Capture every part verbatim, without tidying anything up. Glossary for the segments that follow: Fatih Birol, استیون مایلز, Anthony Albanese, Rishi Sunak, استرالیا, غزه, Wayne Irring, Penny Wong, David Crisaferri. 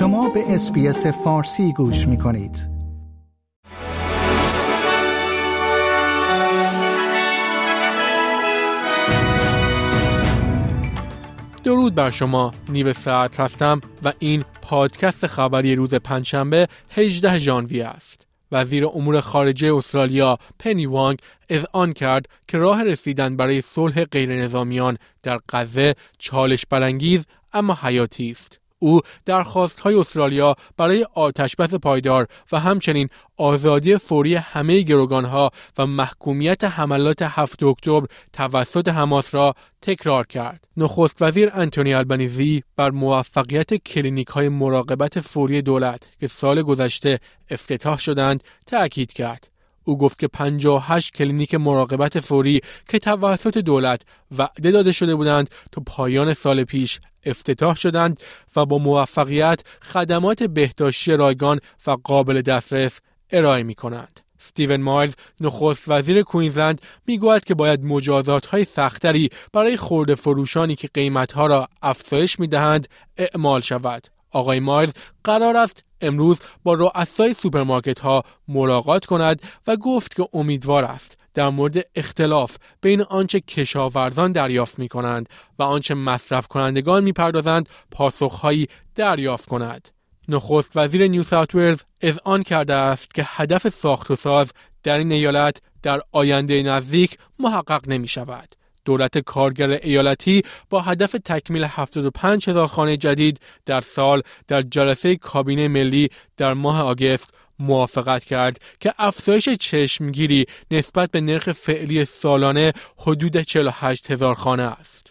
شما به اس‌بی‌اس فارسی گوش می‌کنید. درود بر شما. نیو ساعت هستم و این پادکست خبری روز پنجشنبه هجدهم ژانویه است. وزیر امور خارجه استرالیا پنی وانگ اذعان کرد که راه رسیدن برای صلح غیرنظامیان در غزه چالش برانگیز اما حیاتی است. او درخواست‌های استرالیا برای آتشبس پایدار و همچنین آزادی فوری همه گروگان‌ها و محکومیت حملات هفتم اکتبر توسط حماس را تکرار کرد. نخست وزیر انتونی آلبانیزی بر موفقیت کلینیک‌های مراقبت فوری دولت که سال گذشته افتتاح شدند تأکید کرد. او گفت که پنجاه و هشت کلینیک مراقبت فوری که توسط دولت وعده داده شده بودند تا پایان سال پیش افتتاح شدند و با موفقیت خدمات بهداشتی رایگان و قابل دسترس ارائه می کنند. استیون مایلز نخست وزیر کوینزلند میگوید که باید مجازات‌های سختری برای خرده فروشانی که قیمت‌ها را افزایش می‌دهند اعمال شود. آقای مایلز قرار است امروز با رؤسای سوپرمارکت‌ها ملاقات کند و گفت که امیدوار است در مورد اختلاف بین آنچه کشاورزان دریافت می‌کنند و آنچه مصرف کنندگان می‌پردازند پاسخ‌هایی دریافت کند. نخست وزیر نیو ساوت ولز اذعان کرده است که هدف ساخت و ساز در این ایالت در آینده نزدیک محقق نمی‌شود. دولت کارگر ایالتی با هدف تکمیل هفتاد و پنج هزار خانه جدید در سال در جلسه کابینه ملی در ماه آگوست موافقت کرد که افزایش چشمگیری نسبت به نرخ فعلی سالانه حدود چهل و هشت هزار خانه است.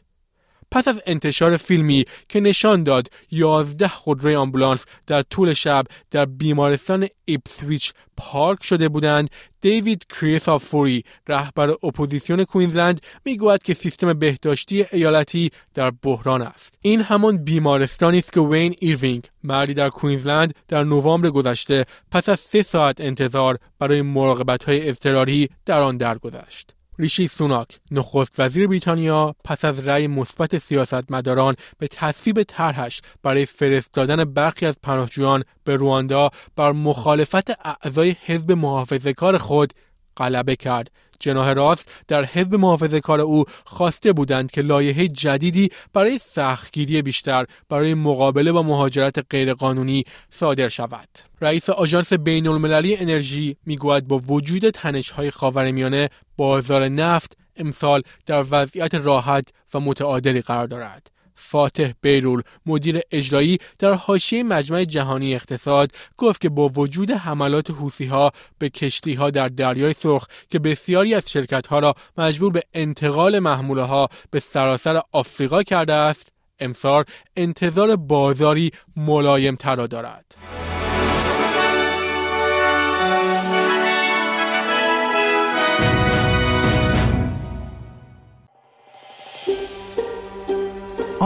پس از انتشار فیلمی که نشان داد یازده خودروی آمبولانس در طول شب در بیمارستان ایپسویچ پارک شده بودند، دیوید کریسافوری رهبر اپوزیسیون کوینزلند میگوید که سیستم بهداشتی ایالتی در بحران است. این همان بیمارستانی است که وین ایرینگ، مردی در کوینزلند، در نوامبر گذشته پس از سه ساعت انتظار برای مراقبت‌های اضطراری در آن درگذشت. ریشی سوناک نخست وزیر بریتانیا پس از رأی مثبت سیاستمداران به تصویب طرحش برای فرستادن برخی از پناهجویان به رواندا بر مخالفت اعضای حزب محافظه‌کار خود غلبه کرد. جناح راست در حزب محافظه‌کار او خواسته بودند که لایحه جدیدی برای سختگیری بیشتر برای مقابله با مهاجرت غیرقانونی صادر شود. رئیس آژانس بین‌المللی انرژی میگوید با وجود تنش‌های خاورمیانه بازار نفت امسال در وضعیت راحت و متعادلی قرار دارد. فاتح بیرول مدیر اجرایی در حاشیه مجمع جهانی اقتصاد گفت که با وجود حملات حوثی‌ها به کشتی‌ها در دریای سرخ که بسیاری از شرکت‌ها را مجبور به انتقال محموله‌ها به سراسر آفریقا کرده است، امسال انتظار بازاری ملایم‌تر را دارد.